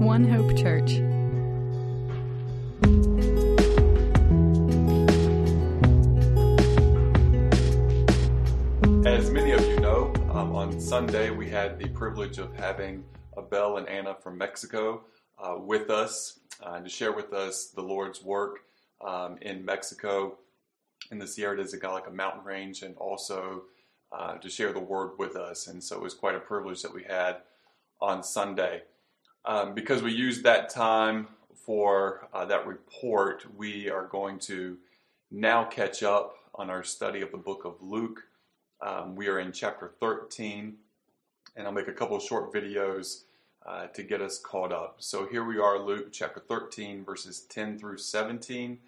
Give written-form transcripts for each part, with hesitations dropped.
One Hope Church. As many of you know, on Sunday we had the privilege of having Abel and Anna from Mexico with us to share with us the Lord's work in Mexico in the Sierra Desegallica mountain range, and also to share the word with us. And so it was quite a privilege that we had on Sunday. Because we used that time for that report, we are going to now catch up on our study of the book of Luke. We are in chapter 13, and I'll make a couple of short videos to get us caught up. So here we are, Luke chapter 13, verses 10 through 17.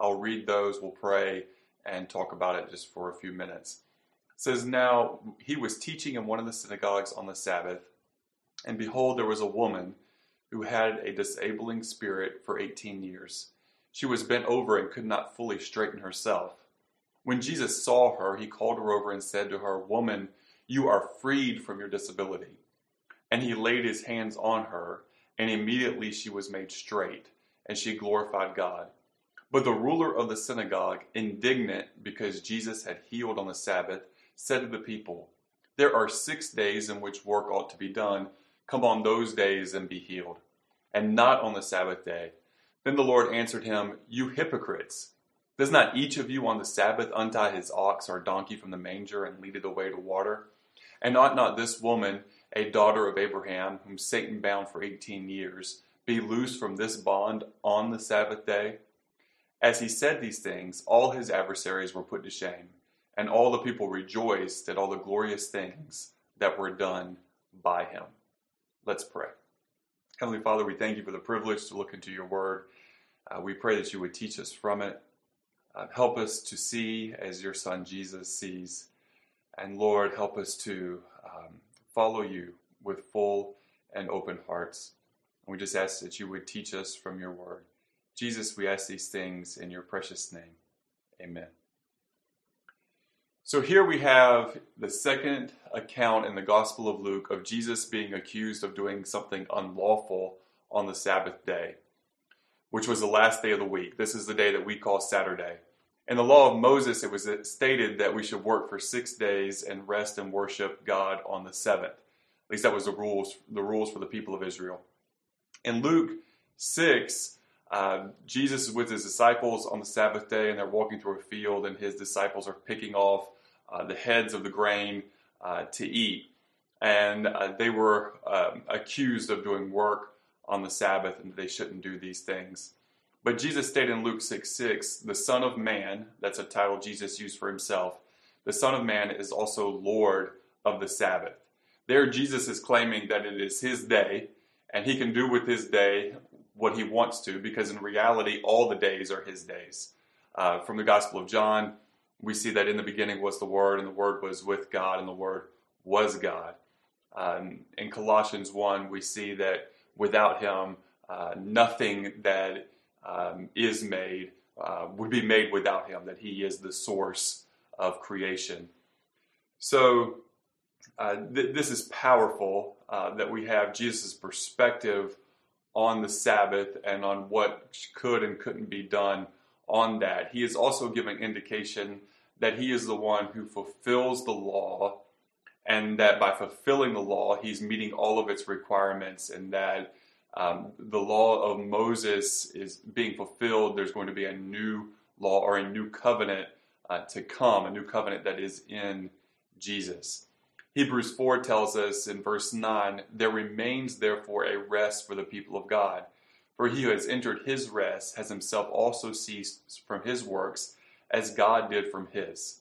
I'll read those, we'll pray, and talk about it just for a few minutes. It says, "Now he was teaching in one of the synagogues on the Sabbath, and behold, there was a woman who had a disabling spirit for 18 years. She was bent over and could not fully straighten herself. When Jesus saw her, he called her over and said to her, 'Woman, you are freed from your disability.' And he laid his hands on her, and immediately she was made straight, and she glorified God. But the ruler of the synagogue, indignant because Jesus had healed on the Sabbath, said to the people, 'There are 6 days in which work ought to be done. Come on those days and be healed, and not on the Sabbath day.' Then the Lord answered him, 'You hypocrites! Does not each of you on the Sabbath untie his ox or donkey from the manger and lead it away to water? And ought not this woman, a daughter of Abraham, whom Satan bound for 18 years, be loosed from this bond on the Sabbath day?' As he said these things, all his adversaries were put to shame, and all the people rejoiced at all the glorious things that were done by him." Let's pray. Heavenly Father, we thank you for the privilege to look into your word. We pray that you would teach us from it. Help us to see as your son Jesus sees. And Lord, help us to follow you with full and open hearts. And we just ask that you would teach us from your word. Jesus, we ask these things in your precious name. Amen. So here we have the second account in the Gospel of Luke of Jesus being accused of doing something unlawful on the Sabbath day, which was the last day of the week. This is the day that we call Saturday. In the law of Moses, it was stated that we should work for 6 days and rest and worship God on the seventh. At least that was the rules for the people of Israel. In Luke 6, Jesus is with his disciples on the Sabbath day, and they're walking through a field, and his disciples are picking off the heads of the grain to eat. And they were accused of doing work on the Sabbath, and they shouldn't do these things. But Jesus stated in Luke 6:6, "The Son of Man," that's a title Jesus used for himself, "the Son of Man is also Lord of the Sabbath." There Jesus is claiming that it is his day, and he can do with his day what he wants to, because in reality, all the days are his days. From the Gospel of John, we see that in the beginning was the Word, and the Word was with God, and the Word was God. In Colossians 1, we see that without him, nothing that is made would be made without him, that he is the source of creation. So this is powerful that we have Jesus' perspective on the Sabbath and on what could and couldn't be done on that. He is also giving indication that he is the one who fulfills the law, and that by fulfilling the law, he's meeting all of its requirements, and that the law of Moses is being fulfilled. There's going to be a new law, or a new covenant to come, a new covenant that is in Jesus. Hebrews 4 tells us in verse 9, "There remains therefore a rest for the people of God. For he who has entered his rest has himself also ceased from his works, as God did from his."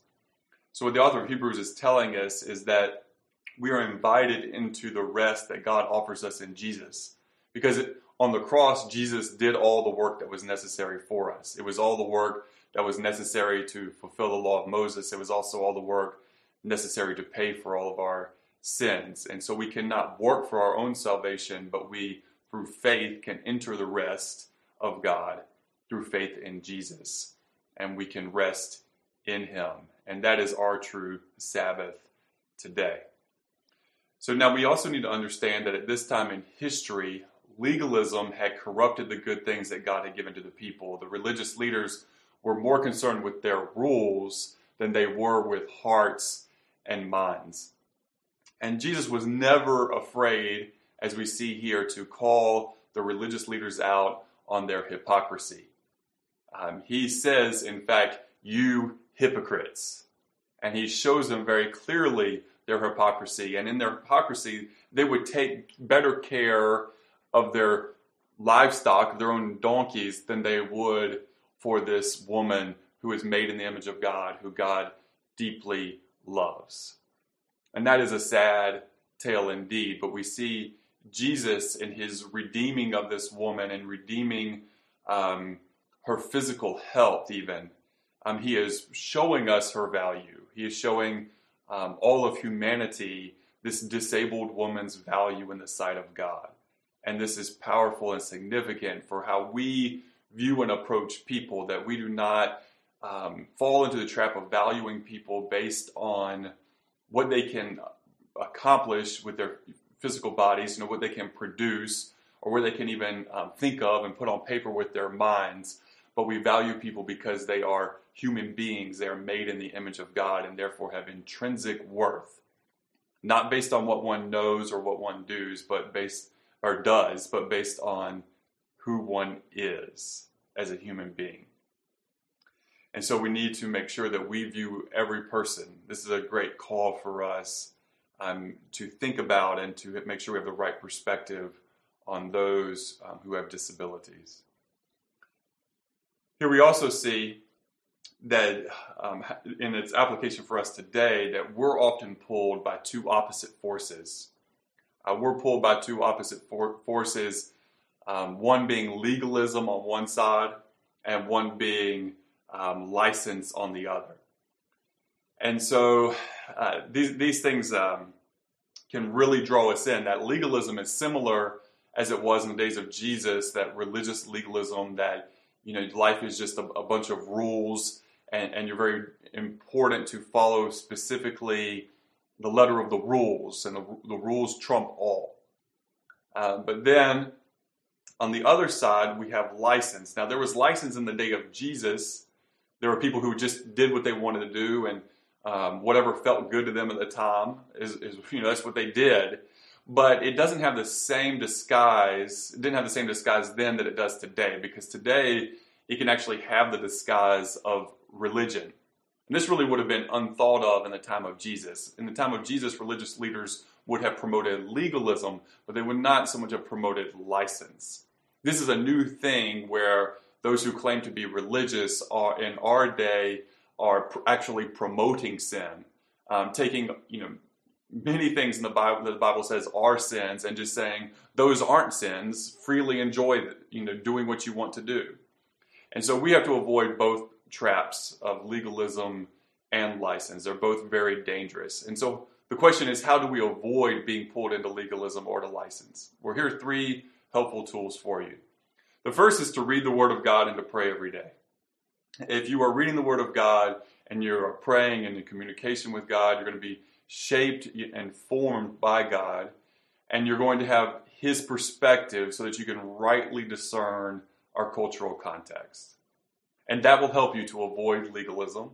So what the author of Hebrews is telling us is that we are invited into the rest that God offers us in Jesus. Because on the cross, Jesus did all the work that was necessary for us. It was all the work that was necessary to fulfill the law of Moses. It was also all the work necessary to pay for all of our sins. And so we cannot work for our own salvation, but we, through faith, can enter the rest of God through faith in Jesus. and we can rest in him. And that is our true Sabbath today. So now we also need to understand that at this time in history, legalism had corrupted the good things that God had given to the people. The religious leaders were more concerned with their rules than they were with hearts and minds. And Jesus was never afraid, as we see here, to call the religious leaders out on their hypocrisy. He says, in fact, "You hypocrites." And he shows them very clearly their hypocrisy. And in their hypocrisy, they would take better care of their livestock, their own donkeys, than they would for this woman who is made in the image of God, who God deeply loves. And that is a sad tale indeed. But we see Jesus in his redeeming of this woman and redeeming her physical health even. He is showing us her value. He is showing all of humanity, this disabled woman's value in the sight of God. And this is powerful and significant for how we view and approach people, that we do not fall into the trap of valuing people based on what they can accomplish with their physical bodies, what they can produce, or where they can even think of and put on paper with their minds. But we value people because they are human beings. They are made in the image of God and therefore have intrinsic worth, not based on what one knows or what one does, but based on who one is as a human being. And so we need to make sure that we view every person. This is a great call for us to think about and to make sure we have the right perspective on those who have disabilities. Here we also see that in its application for us today, that we're often pulled by two opposite forces. We're pulled by two opposite forces, one being legalism on one side and one being license on the other. And so these things can really draw us in. That legalism is similar as it was in the days of Jesus, that religious legalism that life is just a bunch of rules, and you're very important to follow specifically the letter of the rules, and the rules trump all. But then on the other side, we have license. Now, there was license in the day of Jesus. There were people who just did what they wanted to do, and whatever felt good to them at the time is that's what they did. But it doesn't have the same disguise. It didn't have the same disguise then that it does today, because today it can actually have the disguise of religion. And this really would have been unthought of in the time of Jesus. In the time of Jesus, religious leaders would have promoted legalism, but they would not so much have promoted license. This is a new thing where those who claim to be religious are, in our day, are actually promoting sin, taking many things in the Bible that the Bible says are sins, and just saying those aren't sins. Freely enjoy doing what you want to do. And so we have to avoid both traps of legalism and license. They're both very dangerous. And so the question is, how do we avoid being pulled into legalism or to license? Well, here are three helpful tools for you. The first is to read the Word of God and to pray every day. If you are reading the Word of God and you're praying and in communication with God, you're going to be shaped and formed by God, and you're going to have His perspective so that you can rightly discern our cultural context. And that will help you to avoid legalism.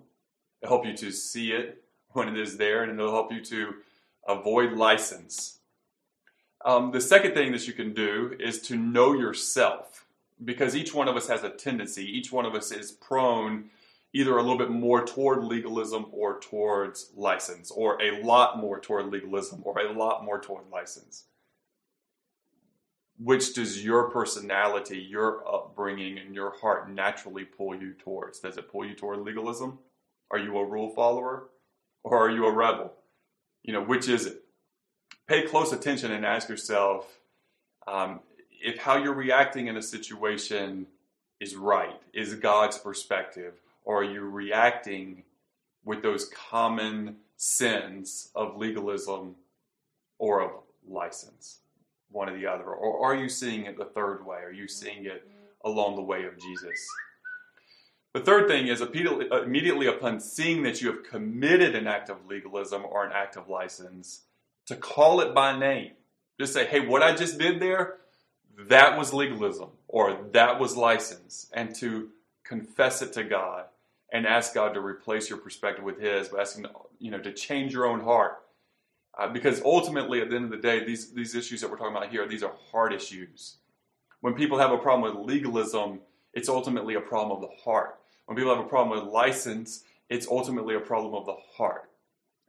It'll help you to see it when it is there, and it'll help you to avoid license. The second thing that you can do is to know yourself, because each one of us has a tendency. Each one of us is prone either a little bit more toward legalism or towards license, or a lot more toward legalism or a lot more toward license. Which does your personality, your upbringing, and your heart naturally pull you towards? Does it pull you toward legalism? Are you a rule follower? Or are you a rebel? Which is it? Pay close attention and ask yourself if how you're reacting in a situation is right, is God's perspective, or are you reacting with those common sins of legalism or of license? One or the other? Or are you seeing it the third way? Are you seeing it along the way of Jesus? The third thing is immediately upon seeing that you have committed an act of legalism or an act of license, to call it by name. Just say, hey, what I just did there, that was legalism or that was license. And to confess it to God and ask God to replace your perspective with His, by asking, to change your own heart. Because ultimately, at the end of the day, these issues that we're talking about here, these are heart issues. When people have a problem with legalism, it's ultimately a problem of the heart. When people have a problem with license, it's ultimately a problem of the heart.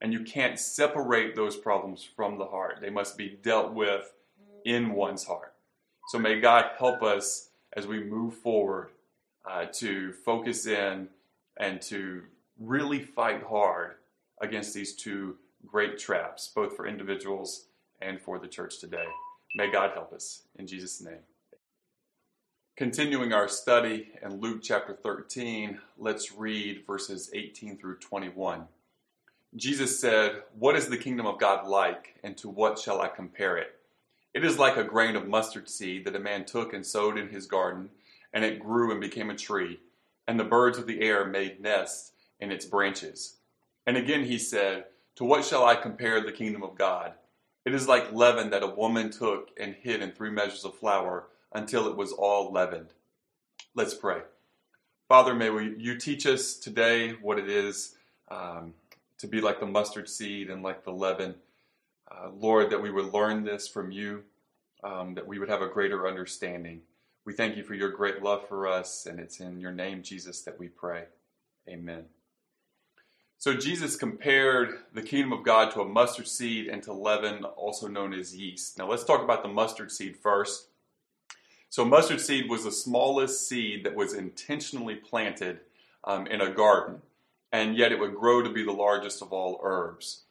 And you can't separate those problems from the heart. They must be dealt with in one's heart. So may God help us as we move forward to focus in and to really fight hard against these two great traps, both for individuals and for the church today. May God help us. In Jesus' name. Continuing our study in Luke chapter 13, let's read verses 18 through 21. Jesus said, "What is the kingdom of God like, and to what shall I compare it? It is like a grain of mustard seed that a man took and sowed in his garden, and it grew and became a tree, and the birds of the air made nests in its branches." And again he said, "To what shall I compare the kingdom of God? It is like leaven that a woman took and hid in 3 measures of flour until it was all leavened." Let's pray. Father, may you teach us today what it is to be like the mustard seed and like the leaven. Lord, that we would learn this from you, that we would have a greater understanding. We thank you for your great love for us, and it's in your name, Jesus, that we pray. Amen. So Jesus compared the kingdom of God to a mustard seed and to leaven, also known as yeast. Now let's talk about the mustard seed first. So mustard seed was the smallest seed that was intentionally planted in a garden, and yet it would grow to be the largest of all herbs.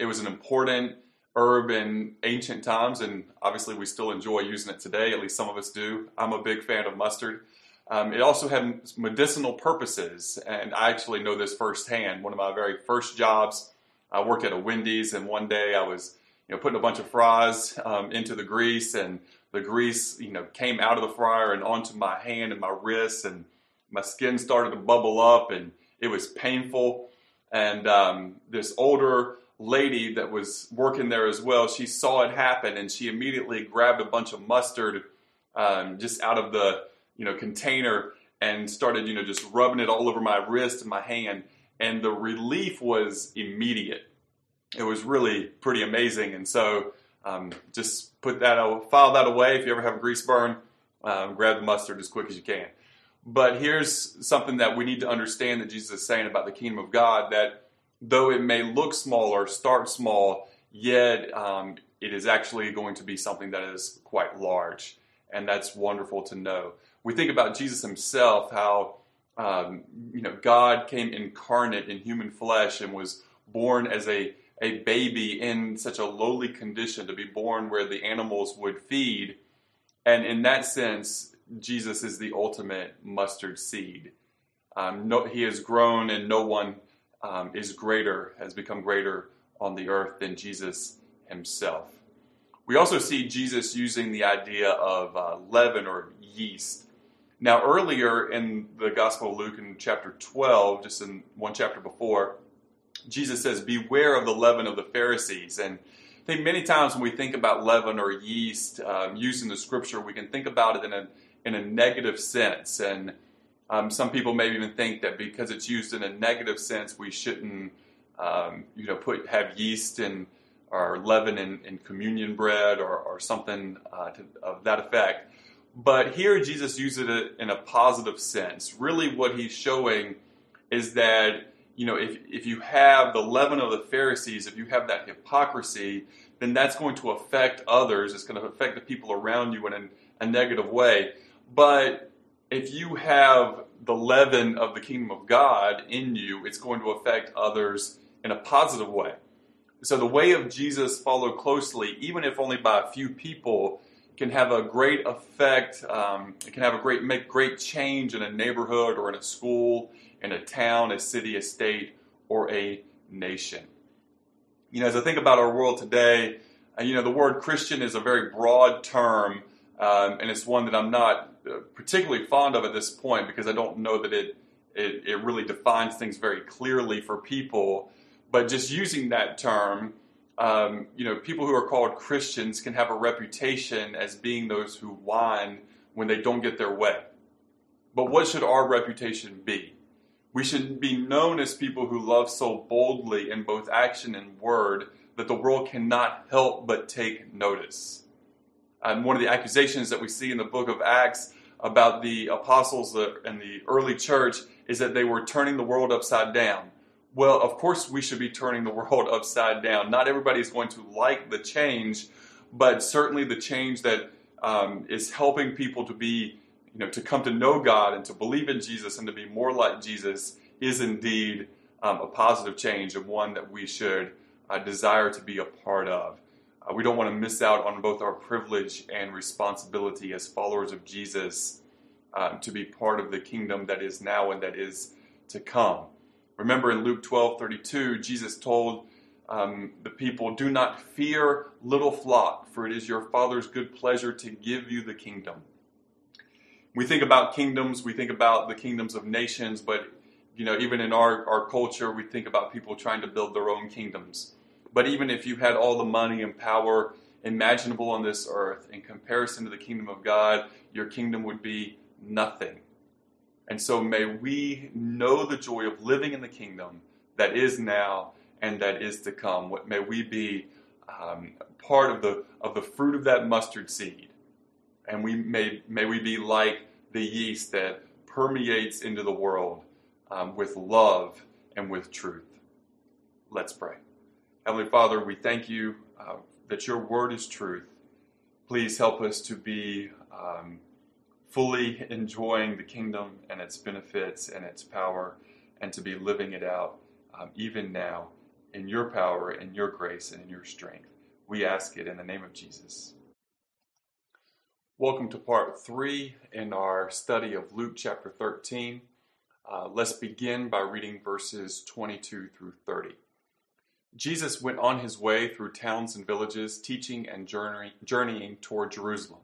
It was an important herb in ancient times, and obviously we still enjoy using it today, at least some of us do. I'm a big fan of mustard. It also had medicinal purposes, and I actually know this firsthand. One of my very first jobs, I worked at a Wendy's, and one day I was putting a bunch of fries into the grease, and the grease came out of the fryer and onto my hand and my wrist, and my skin started to bubble up, and it was painful. And this older lady that was working there as well, she saw it happen, and she immediately grabbed a bunch of mustard just out of the container and started just rubbing it all over my wrist and my hand. And the relief was immediate. It was really pretty amazing. And so just file that away. If you ever have a grease burn, grab the mustard as quick as you can. But here's something that we need to understand that Jesus is saying about the kingdom of God, that though it may look small or start small, yet it is actually going to be something that is quite large. And that's wonderful to know. We think about Jesus himself, how God came incarnate in human flesh and was born as a baby in such a lowly condition, to be born where the animals would feed. And in that sense, Jesus is the ultimate mustard seed. He has grown, and no one has become greater on the earth than Jesus himself. We also see Jesus using the idea of leaven or yeast. Now, earlier in the Gospel of Luke in chapter 12, just in one chapter before, Jesus says, "Beware of the leaven of the Pharisees." And I think many times when we think about leaven or yeast used in the scripture, we can think about it in a negative sense. And some people maybe even think that because it's used in a negative sense, we shouldn't have yeast in or leaven in communion bread or something of that effect. But here Jesus uses it in a positive sense. Really what he's showing is that if you have the leaven of the Pharisees, if you have that hypocrisy, then that's going to affect others. It's going to affect the people around you in a negative way. But if you have the leaven of the kingdom of God in you, it's going to affect others in a positive way. So the way of Jesus, followed closely, even if only by a few people, can have a great effect. It can have make great change in a neighborhood or in a school, in a town, a city, a state, or a nation. As I think about our world today, the word Christian is a very broad term And it's one that I'm not particularly fond of at this point because I don't know that it really defines things very clearly for people. But just using that term, people who are called Christians can have a reputation as being those who whine when they don't get their way. But what should our reputation be? We should be known as people who love so boldly in both action and word that the world cannot help but take notice. One of the accusations that we see in the book of Acts about the apostles and the early church is that they were turning the world upside down. Well, of course we should be turning the world upside down. Not everybody is going to like the change, but certainly the change that is helping people to be, to come to know God and to believe in Jesus and to be more like Jesus is indeed a positive change and one that we should desire to be a part of. We don't want to miss out on both our privilege and responsibility as followers of Jesus to be part of the kingdom that is now and that is to come. Remember in Luke 12:32, Jesus told the people, "Do not fear, little flock, for it is your Father's good pleasure to give you the kingdom." We think about kingdoms, we think about the kingdoms of nations, but even in our culture, we think about people trying to build their own kingdoms. But even if you had all the money and power imaginable on this earth, in comparison to the kingdom of God, your kingdom would be nothing. And so may we know the joy of living in the kingdom that is now and that is to come. May we be part of the fruit of that mustard seed. And may we be like the yeast that permeates into the world with love and with truth. Let's pray. Heavenly Father, we thank you that your word is truth. Please help us to be fully enjoying the kingdom and its benefits and its power, and to be living it out even now in your power, in your grace, and in your strength. We ask it in the name of Jesus. Welcome to part 3 in our study of Luke chapter 13. Let's begin by reading verses 22 through 30. Jesus went on his way through towns and villages, teaching and journeying toward Jerusalem.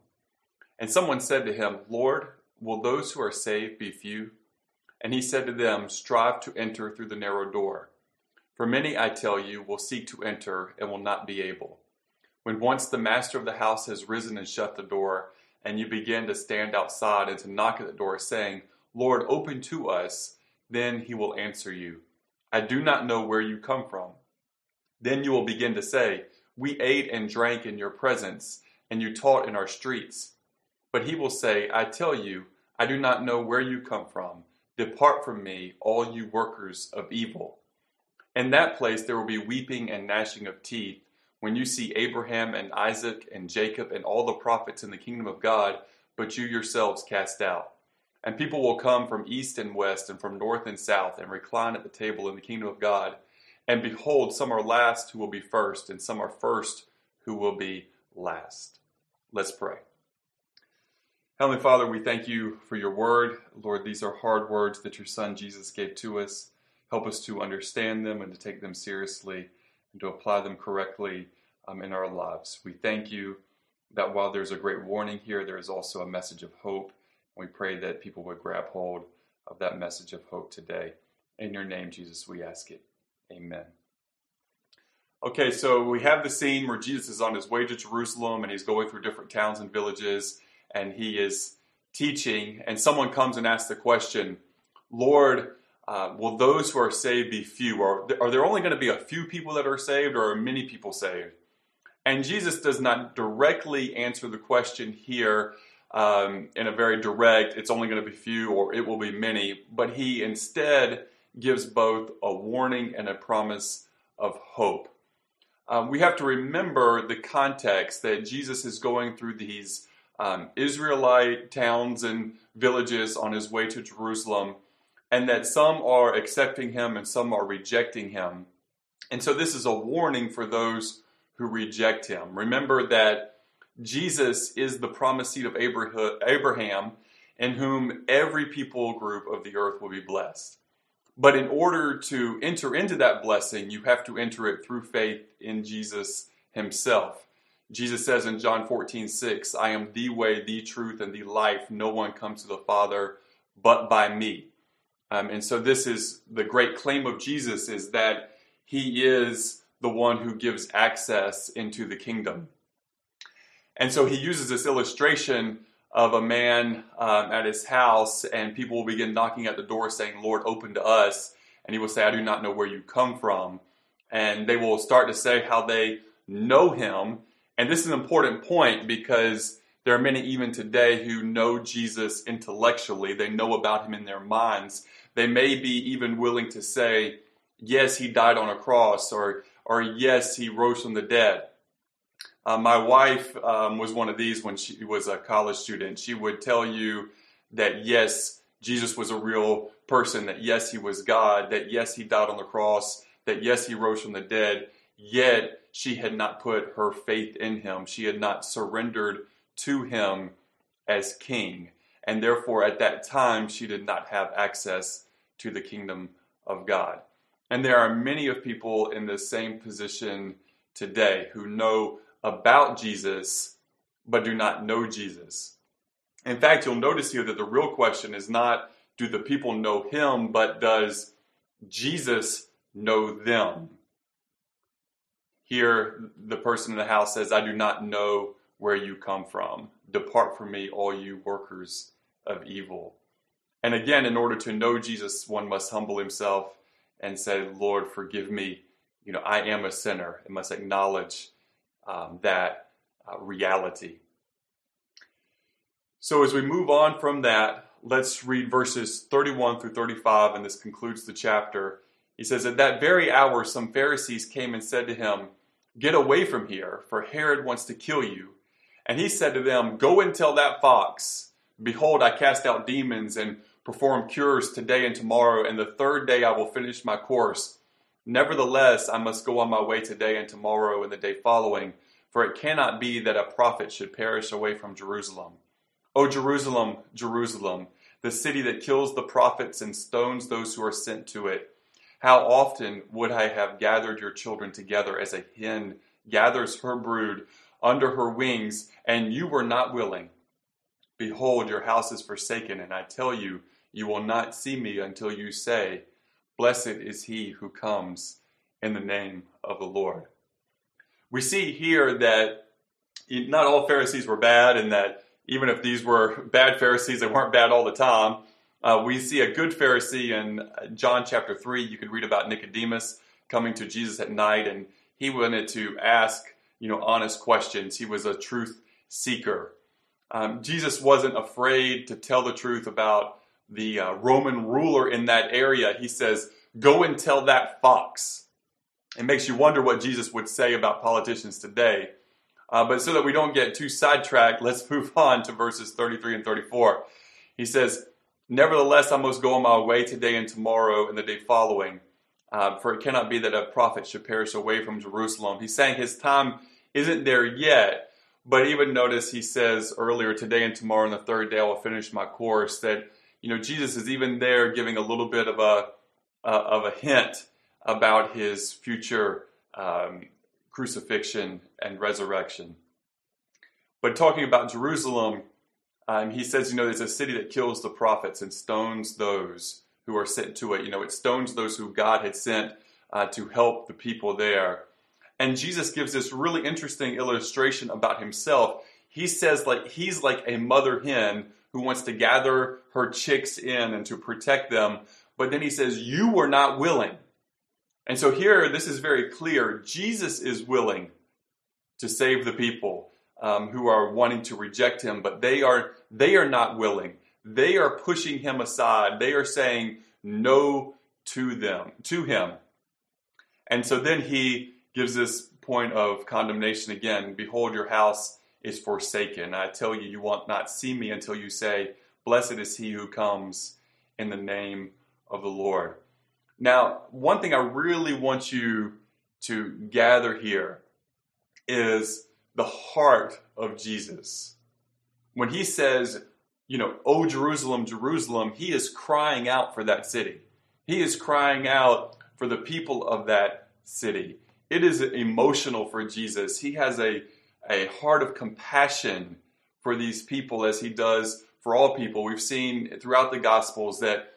And someone said to him, "Lord, will those who are saved be few?" And he said to them, "Strive to enter through the narrow door. For many, I tell you, will seek to enter and will not be able. When once the master of the house has risen and shut the door, and you begin to stand outside and to knock at the door, saying, 'Lord, open to us,' then he will answer you, 'I do not know where you come from.' Then you will begin to say, 'We ate and drank in your presence, and you taught in our streets.' But he will say, 'I tell you, I do not know where you come from. Depart from me, all you workers of evil.' In that place there will be weeping and gnashing of teeth, when you see Abraham and Isaac and Jacob and all the prophets in the kingdom of God, but you yourselves cast out. And people will come from east and west and from north and south and recline at the table in the kingdom of God. And behold, some are last who will be first, and some are first who will be last." Let's pray. Heavenly Father, we thank you for your word. Lord, these are hard words that your Son Jesus gave to us. Help us to understand them and to take them seriously and to apply them correctly in our lives. We thank you that while there's a great warning here, there is also a message of hope. We pray that people would grab hold of that message of hope today. In your name, Jesus, we ask it. Amen. Okay, so we have the scene where Jesus is on his way to Jerusalem and he's going through different towns and villages and he is teaching, and someone comes and asks the question, "Lord, will those who are saved be few? Are there only going to be a few people that are saved, or are many people saved?" And Jesus does not directly answer the question here in a very direct, "It's only going to be few," or "It will be many," but he instead gives both a warning and a promise of hope. We have to remember the context that Jesus is going through these Israelite towns and villages on his way to Jerusalem, and that some are accepting him and some are rejecting him. And so this is a warning for those who reject him. Remember that Jesus is the promised seed of Abraham, in whom every people group of the earth will be blessed. But in order to enter into that blessing, you have to enter it through faith in Jesus himself. Jesus says in John 14:6, I am the way, the truth, and the life. No one comes to the Father but by me. And so this is the great claim of Jesus, is that he is the one who gives access into the kingdom. And so he uses this illustration of a man at his house, and people will begin knocking at the door saying, Lord, open to us. And he will say, I do not know where you come from. And they will start to say how they know him. And this is an important point, because there are many even today who know Jesus intellectually. They know about him in their minds. They may be even willing to say, yes, he died on a cross, or yes, he rose from the dead. My wife was one of these when she was a college student. She would tell you that, yes, Jesus was a real person, that, yes, he was God, that, yes, he died on the cross, that, yes, he rose from the dead, yet she had not put her faith in him. She had not surrendered to him as king. And therefore, at that time, she did not have access to the kingdom of God. And there are many of people in the same position today who know about Jesus, but do not know Jesus. In fact, you'll notice here that the real question is not, do the people know him, but does Jesus know them? Here, the person in the house says, I do not know where you come from. Depart from me, all you workers of evil. And again, in order to know Jesus, one must humble himself and say, Lord, forgive me. You know, I am a sinner, and must acknowledge that reality. So as we move on from that, let's read verses 31 through 35, and this concludes the chapter. He says, at that very hour, some Pharisees came and said to him, get away from here, for Herod wants to kill you. And he said to them, go and tell that fox, behold, I cast out demons and perform cures today and tomorrow, and the third day I will finish my course. Nevertheless, I must go on my way today and tomorrow and the day following, for it cannot be that a prophet should perish away from Jerusalem. O Jerusalem, Jerusalem, the city that kills the prophets and stones those who are sent to it. How often would I have gathered your children together as a hen gathers her brood under her wings, and you were not willing. Behold, your house is forsaken, and I tell you, you will not see me until you say, blessed is he who comes in the name of the Lord. We see here that not all Pharisees were bad, and that even if these were bad Pharisees, they weren't bad all the time. We see a good Pharisee in John chapter 3. You can read about Nicodemus coming to Jesus at night, and he wanted to ask, honest questions. He was a truth seeker. Jesus wasn't afraid to tell the truth about the Roman ruler in that area. He says, go and tell that fox. It makes you wonder what Jesus would say about politicians today. But so that we don't get too sidetracked, let's move on to verses 33 and 34. He says, nevertheless, I must go on my way today and tomorrow and the day following, for it cannot be that a prophet should perish away from Jerusalem. He's saying his time isn't there yet, but even notice he says earlier, today and tomorrow and the third day I will finish my course, that Jesus is even there giving a little bit of a hint about his future crucifixion and resurrection. But talking about Jerusalem, he says, it's a city that kills the prophets and stones those who are sent to it. It stones those who God had sent to help the people there. And Jesus gives this really interesting illustration about himself. He says, he's like a mother hen who wants to gather her chicks in and to protect them. But then he says, you were not willing. And so here, this is very clear. Jesus is willing to save the people who are wanting to reject him, but they are not willing. They are pushing him aside. They are saying no to him. And so then he gives this point of condemnation again. Behold, your house is forsaken. I tell you, you will not see me until you say, blessed is he who comes in the name of the Lord. Now, one thing I really want you to gather here is the heart of Jesus. When he says, O Jerusalem, Jerusalem, he is crying out for that city. He is crying out for the people of that city. It is emotional for Jesus. He has a a heart of compassion for these people as he does for all people. We've seen throughout the Gospels that,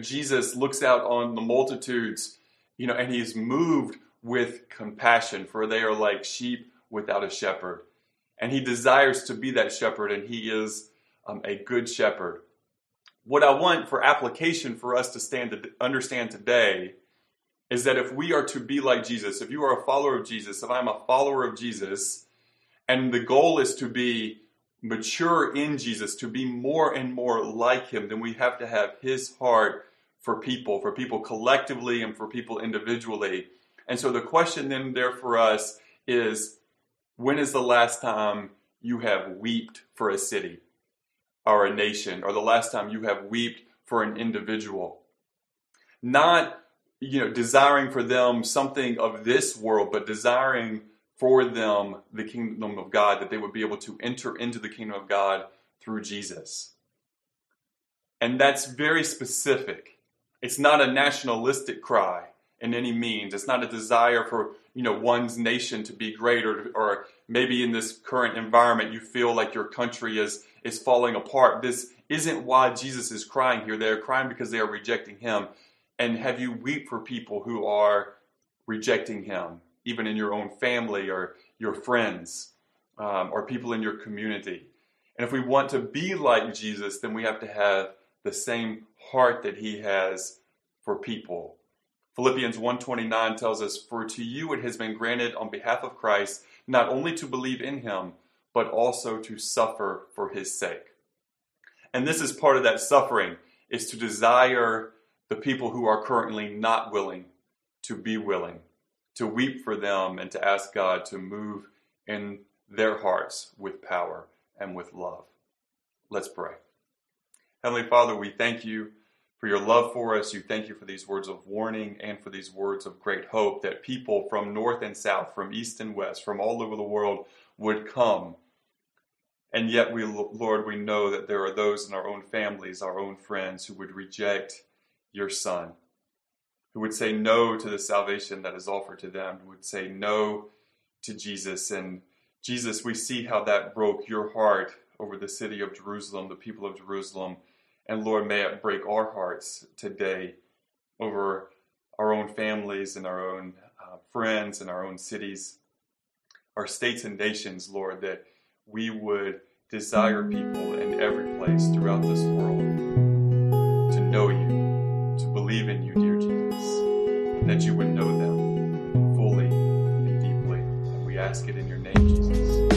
Jesus looks out on the multitudes, and he's moved with compassion, for they are like sheep without a shepherd. And he desires to be that shepherd, and he is a good shepherd. What I want for application for us to understand today is that if we are to be like Jesus, if you are a follower of Jesus, if I'm a follower of Jesus, and the goal is to be mature in Jesus, to be more and more like him, then we have to have his heart for people collectively and for people individually. And so the question then there for us is, when is the last time you have wept for a city or a nation, or the last time you have wept for an individual? Not, desiring for them something of this world, but desiring for them the kingdom of God, that they would be able to enter into the kingdom of God through Jesus. And that's very specific. It's not a nationalistic cry in any means. It's not a desire for, one's nation to be great, or maybe in this current environment you feel like your country is falling apart. This isn't why Jesus is crying here. They are crying because they are rejecting him. And have you weep for people who are rejecting him, even in your own family or your friends, or people in your community? And if we want to be like Jesus, then we have to have the same heart that he has for people. Philippians 1:29 tells us, "For to you it has been granted on behalf of Christ, not only to believe in him, but also to suffer for his sake." And this is part of that suffering, is to desire the people who are currently not willing to be willing, to weep for them and to ask God to move in their hearts with power and with love. Let's pray. Heavenly Father, we thank you for your love for us. You thank you for these words of warning and for these words of great hope, that people from north and south, from east and west, from all over the world would come. And yet, Lord, we know that there are those in our own families, our own friends, who would reject your Son, who would say no to the salvation that is offered to them, who would say no to Jesus. And Jesus, we see how that broke your heart over the city of Jerusalem, the people of Jerusalem. And Lord, may it break our hearts today over our own families and our own friends and our own cities, our states and nations, Lord, that we would desire people in every place throughout this world to know you, to believe in you, dear Jesus, and that you would know them fully and deeply. And we ask it in your name, Jesus.